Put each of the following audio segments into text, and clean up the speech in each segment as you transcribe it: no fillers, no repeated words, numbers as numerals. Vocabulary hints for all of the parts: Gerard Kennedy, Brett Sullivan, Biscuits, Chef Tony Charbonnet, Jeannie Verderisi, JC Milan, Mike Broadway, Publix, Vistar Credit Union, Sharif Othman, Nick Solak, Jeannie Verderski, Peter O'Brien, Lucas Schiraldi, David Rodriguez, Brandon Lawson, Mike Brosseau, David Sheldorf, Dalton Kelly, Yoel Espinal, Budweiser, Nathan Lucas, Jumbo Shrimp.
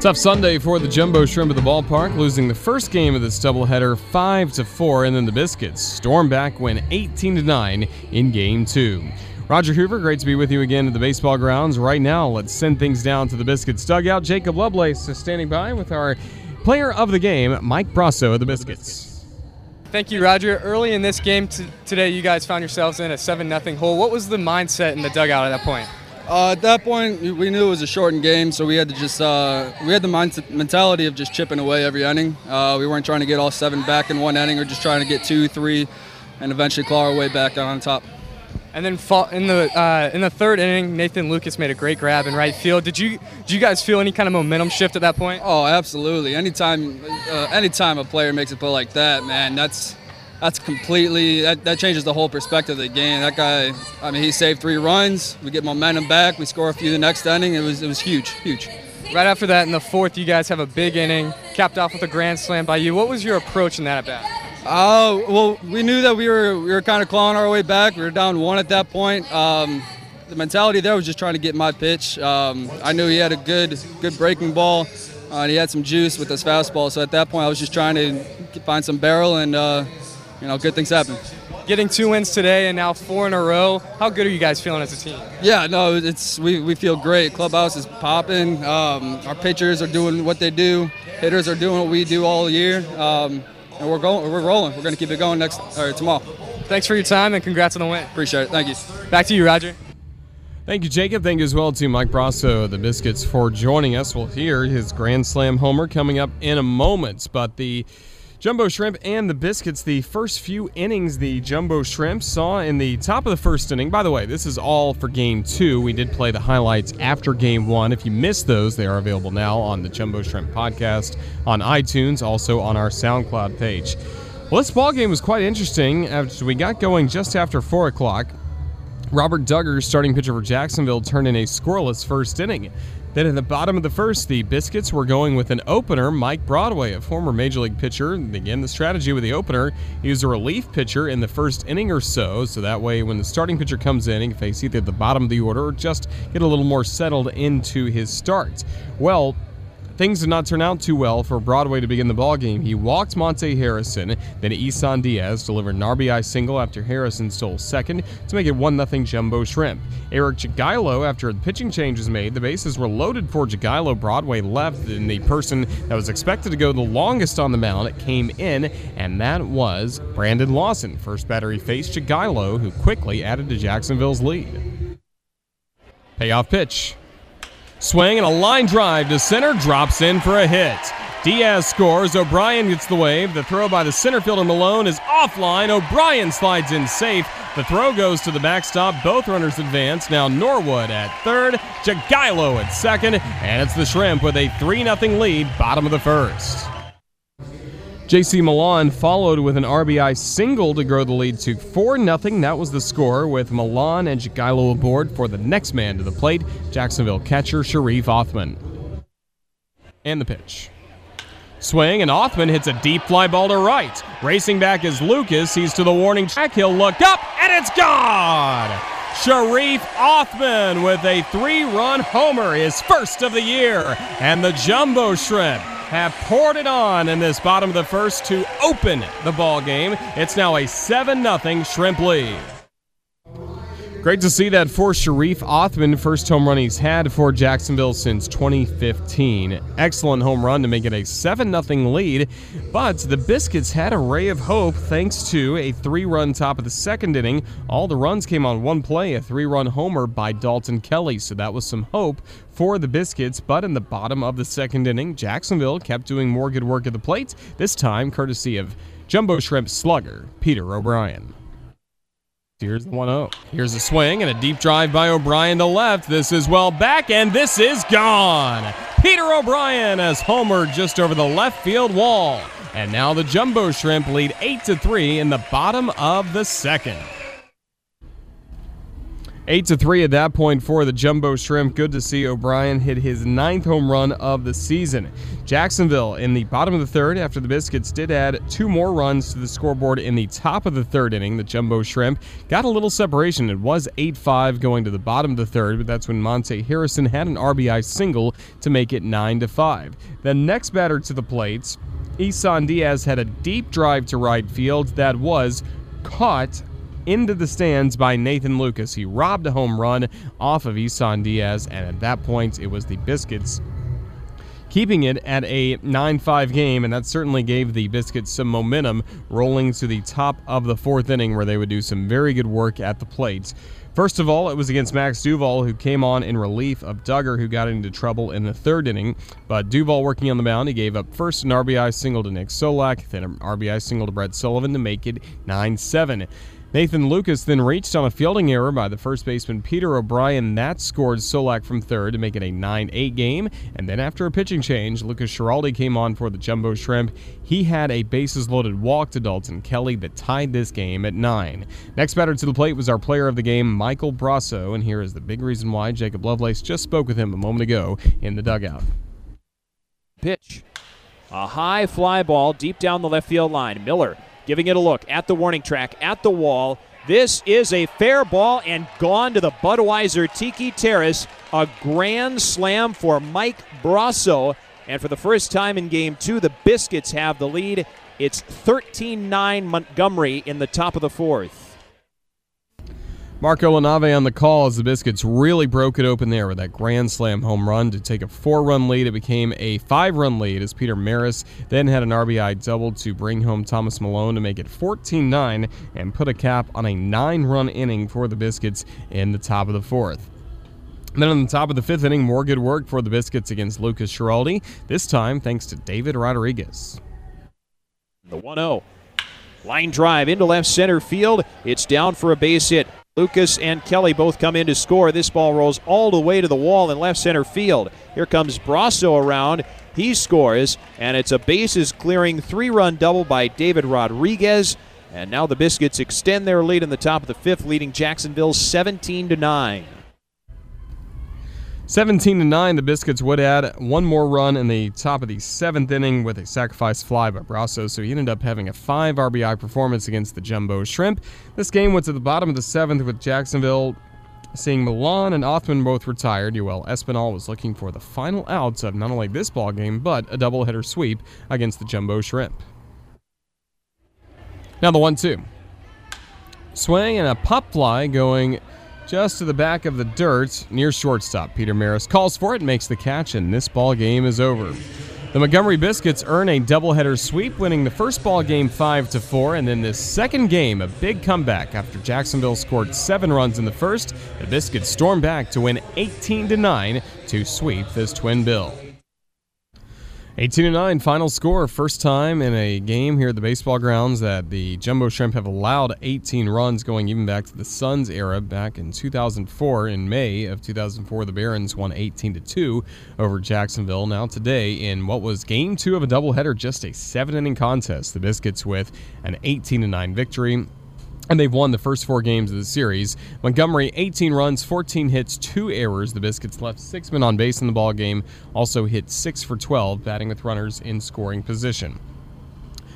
Tough Sunday for the Jumbo Shrimp at the ballpark, losing the first game of this doubleheader 5-4, and then the Biscuits storm back, win 18-9 in Game 2. Roger Hoover, great to be with you again at the baseball grounds. Right now, let's send things down to the Biscuits dugout. Jacob Lovelace is standing by with our player of the game, Mike Brosseau of the Biscuits. Thank you, Roger. Early in this game today, you guys found yourselves in a 7-0 hole. What was the mindset in the dugout at that point? At that point, we knew it was a shortened game, so we had to just we had the mentality of just chipping away every inning. We weren't trying to get all seven back in one inning, or just trying to get 2, 3, and eventually claw our way back on top. And then in the third inning, Nathan Lucas made a great grab in right field. Did you guys feel any kind of momentum shift at that point? Oh, absolutely. Anytime a player makes a play like that, man, that changes the whole perspective of the game. That guy, I mean, he saved 3 runs. We get momentum back. We score a few the next inning. It was huge, huge. Right after that, in the fourth, you guys have a big inning, capped off with a grand slam by you. What was your approach in that at bat? Oh, well, we knew that we were kind of clawing our way back. We were down 1 at that point. The mentality there was just trying to get my pitch. I knew he had a good breaking ball. And he had some juice with his fastball. So at that point, I was just trying to find some barrel and. You know, good things happen. Getting 2 wins today and now 4 in a row. How good are you guys feeling as a team? Yeah, no, we feel great. Clubhouse is popping. Our pitchers are doing what they do. Hitters are doing what we do all year. And we're rolling. We're going to keep it going tomorrow. Thanks for your time and congrats on the win. Appreciate it. Thank you. Back to you, Roger. Thank you, Jacob. Thank you as well to Mike Brosseau of the Biscuits for joining us. We'll hear his grand slam homer coming up in a moment, but the Jumbo Shrimp and the Biscuits, the first few innings the Jumbo Shrimp saw in the top of the first inning. By the way, this is all for Game 2. We did play the highlights after Game 1. If you missed those, they are available now on the Jumbo Shrimp podcast, on iTunes, also on our SoundCloud page. Well, this ballgame was quite interesting. As we got going just after 4 o'clock, Robert Duggar, starting pitcher for Jacksonville, turned in a scoreless first inning. Then at the bottom of the first, the Biscuits were going with an opener, Mike Broadway, a former Major League pitcher. Again, the strategy with the opener, he was a relief pitcher in the first inning or so, so that way when the starting pitcher comes in, he can face either at the bottom of the order or just get a little more settled into his start. Well, things did not turn out too well for Broadway to begin the ballgame. He walked Monte Harrison, then Isan Diaz delivered an RBI single after Harrison stole second to make it 1-0 Jumbo Shrimp. Eric Jagielo, after the pitching change was made, the bases were loaded for Jagielo. Broadway left, and the person that was expected to go the longest on the mound came in, and that was Brandon Lawson. First batter he faced Jagielo, who quickly added to Jacksonville's lead. Payoff pitch. Swing and a line drive to center, drops in for a hit. Diaz scores, O'Brien gets the wave. The throw by the center fielder Malone is offline. O'Brien slides in safe. The throw goes to the backstop. Both runners advance. Now Norwood at third, Jagielo at second, and it's the Shrimp with a 3-0 lead, bottom of the first. JC Milan followed with an RBI single to grow the lead to 4-0. That was the score, with Milan and Jagielo aboard for the next man to the plate, Jacksonville catcher Sharif Othman. And the pitch. Swing, and Othman hits a deep fly ball to right. Racing back is Lucas. He's to the warning track. He'll look up, and it's gone! Sharif Othman with a 3-run homer, his first of the year, and the Jumbo Shrimp have poured it on in this bottom of the first to open the ball game. It's now a 7-0 Shrimp lead. Great to see that for Sharif Othman, first home run he's had for Jacksonville since 2015. Excellent home run to make it a 7-0 lead, but the Biscuits had a ray of hope thanks to a 3-run top of the second inning. All the runs came on one play, a 3-run homer by Dalton Kelly, so that was some hope for the Biscuits, but in the bottom of the second inning, Jacksonville kept doing more good work at the plate, this time courtesy of Jumbo Shrimp slugger Peter O'Brien. Here's the 1-0. Here's a swing and a deep drive by O'Brien to left. This is well back, and this is gone. Peter O'Brien has homered just over the left field wall. And now the Jumbo Shrimp lead 8-3 in the bottom of the second. 8-3 at that point for the Jumbo Shrimp. Good to see O'Brien hit his 9th home run of the season. Jacksonville in the bottom of the third after the Biscuits did add 2 more runs to the scoreboard in the top of the third inning. The Jumbo Shrimp got a little separation. It was 8-5 going to the bottom of the third, but that's when Monte Harrison had an RBI single to make it 9-5. The next batter to the plate, Isan Diaz, had a deep drive to right field that was caught into the stands by Nathan Lucas. He robbed a home run off of Isan Diaz, and at that point, it was the Biscuits keeping it at a 9-5 game, and that certainly gave the Biscuits some momentum rolling to the top of the fourth inning, where they would do some very good work at the plate. First of all, it was against Max Duvall, who came on in relief of Duggar, who got into trouble in the third inning. But Duvall working on the mound, he gave up first an RBI single to Nick Solak, then an RBI single to Brett Sullivan to make it 9-7. Nathan Lucas then reached on a fielding error by the first baseman Peter O'Brien. That scored Solak from third to make it a 9-8 game. And then after a pitching change, Lucas Schiraldi came on for the Jumbo Shrimp. He had a bases-loaded walk to Dalton Kelly that tied this game at 9. Next batter to the plate was our player of the game, Michael Brosseau. And here is the big reason why Jacob Lovelace just spoke with him a moment ago in the dugout. Pitch. A high fly ball deep down the left field line. Miller giving it a look at the warning track, at the wall. This is a fair ball and gone to the Budweiser Tiki Terrace. A grand slam for Mike Brosseau. And for the first time in Game 2, the Biscuits have the lead. It's 13-9 Montgomery in the top of the fourth. Marco Lanave on the call as the Biscuits really broke it open there with that grand slam home run to take a 4-run lead. It became a 5-run lead as Peter Maris then had an RBI double to bring home Thomas Malone to make it 14-9 and put a cap on a 9-run inning for the Biscuits in the top of the fourth. Then on the top of the fifth inning, more good work for the Biscuits against Lucas Schiraldi, this time thanks to David Rodriguez. The 1-0. Line drive into left center field. It's down for a base hit. Lucas and Kelly both come in to score. This ball rolls all the way to the wall in left center field. Here comes Brosseau around. He scores, and it's a bases-clearing 3-run double by David Rodriguez. And now the Biscuits extend their lead in the top of the fifth, leading Jacksonville 17-9. 17-9, the Biscuits would add 1 more run in the top of the 7th inning with a sacrifice fly by Brosseau, so he ended up having a 5 RBI performance against the Jumbo Shrimp. This game went to the bottom of the 7th with Jacksonville seeing Milan and Othman both retired. Yoel Espinal was looking for the final outs of not only this ballgame, but a doubleheader sweep against the Jumbo Shrimp. Now the 1-2. Swing and a pop fly going just to the back of the dirt near shortstop. Peter Maris calls for it, makes the catch, and this ball game is over. The Montgomery Biscuits earn a doubleheader sweep, winning the first ball game 5-4, and then this second game, a big comeback. After Jacksonville scored 7 runs in the first, the Biscuits storm back to win 18-9 to sweep this twin bill. 18-9 final score, first time in a game here at the baseball grounds that the Jumbo Shrimp have allowed 18 runs, going even back to the Suns era back in 2004. In May of 2004, the Barons won 18-2 over Jacksonville. Now today, in what was Game 2 of a doubleheader, just a 7-inning contest, the Biscuits with an 18-9 victory. And they've won the first 4 games of the series. Montgomery, 18 runs, 14 hits, 2 errors. The Biscuits left 6 men on base in the ballgame. Also hit 6 for 12, batting with runners in scoring position.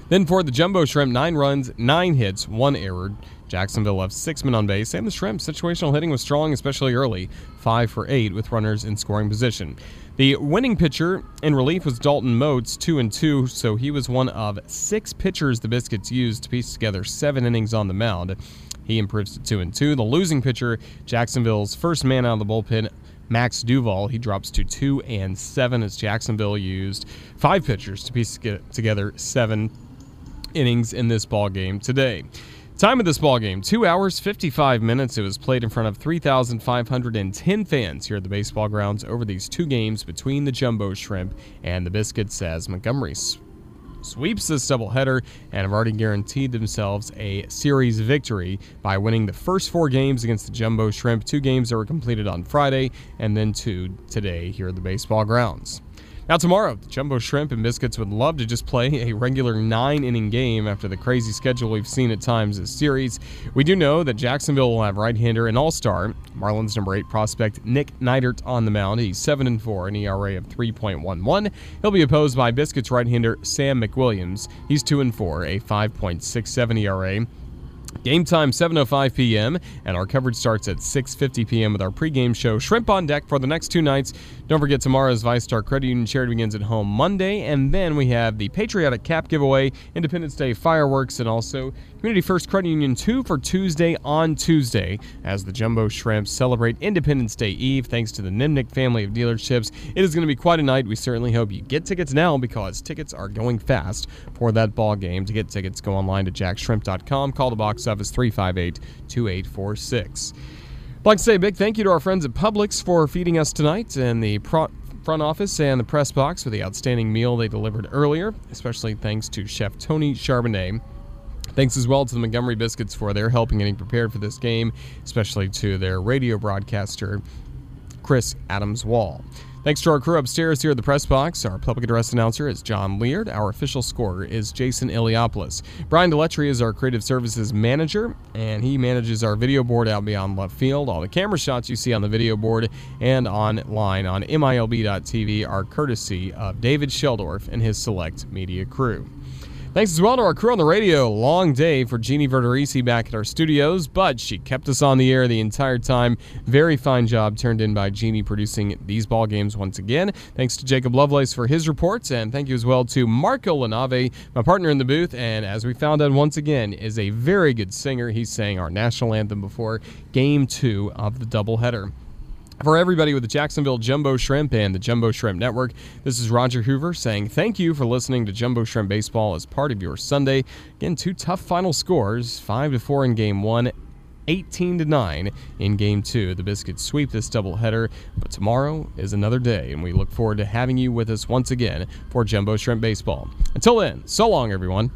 Then for the Jumbo Shrimp, 9 runs, 9 hits, 1 error. Jacksonville left 6 men on base. And the Shrimp situational hitting was strong, especially early. 5 for 8 with runners in scoring position. The winning pitcher in relief was Dalton Motes, 2-2, so he was one of 6 pitchers the Biscuits used to piece together 7 innings on the mound. He improves to 2-2. The losing pitcher, Jacksonville's first man out of the bullpen, Max Duvall, he drops to 2-7 as Jacksonville used 5 pitchers to piece together 7 innings in this ballgame today. Time of this ballgame, 2 hours, 55 minutes. It was played in front of 3,510 fans here at the baseball grounds over these 2 games between the Jumbo Shrimp and the Biscuits, as Montgomery sweeps this doubleheader and have already guaranteed themselves a series victory by winning the first 4 games against the Jumbo Shrimp. 2 games that were completed on Friday and then 2 today here at the baseball grounds. Now tomorrow, the Jumbo Shrimp and Biscuits would love to just play a regular 9-inning game after the crazy schedule we've seen at times this series. We do know that Jacksonville will have right-hander and all-star Marlins number 8 prospect Nick Neidert on the mound. He's 7-4, an ERA of 3.11. He'll be opposed by Biscuits right-hander Sam McWilliams. He's 2-4, a 5.67 ERA. Game time, 7:05 p.m., and our coverage starts at 6:50 p.m. with our pregame show, Shrimp on Deck, for the next two nights. Don't forget, tomorrow's Vistar Credit Union Charity begins at home Monday, and then we have the Patriotic Cap Giveaway, Independence Day Fireworks, and also Community First Credit Union 2 for Tuesday on Tuesday as the Jumbo Shrimp celebrate Independence Day Eve thanks to the Nimnik family of dealerships. It is going to be quite a night. We certainly hope you get tickets now because tickets are going fast for that ball game. To get tickets, go online to jackshrimp.com. Call the box office 358-2846. I'd like to say a big thank you to our friends at Publix for feeding us tonight, and the front office and the press box for the outstanding meal they delivered earlier, especially thanks to Chef Tony Charbonnet. Thanks as well to the Montgomery Biscuits for their help in getting prepared for this game, especially to their radio broadcaster, Chris Adams-Wall. Thanks to our crew upstairs here at the press box. Our public address announcer is John Leard. Our official scorer is Jason Iliopoulos. Brian Deletry is our creative services manager, and he manages our video board out beyond left field. All the camera shots you see on the video board and online on MILB.tv are courtesy of David Sheldorf and his select media crew. Thanks as well to our crew on the radio. Long day for Jeannie Verderisi back at our studios, but she kept us on the air the entire time. Very fine job turned in by Jeannie producing these ball games once again. Thanks to Jacob Lovelace for his reports, and thank you as well to Marco Lanave, my partner in the booth, and as we found out once again, is a very good singer. He sang our national anthem before Game 2 of the doubleheader. For everybody with the Jacksonville Jumbo Shrimp and the Jumbo Shrimp Network, this is Roger Hoover saying thank you for listening to Jumbo Shrimp Baseball as part of your Sunday. Again, two tough final scores, 5-4 in Game 1, 18-9 in Game 2. The Biscuits sweep this doubleheader, but tomorrow is another day, and we look forward to having you with us once again for Jumbo Shrimp Baseball. Until then, so long, everyone.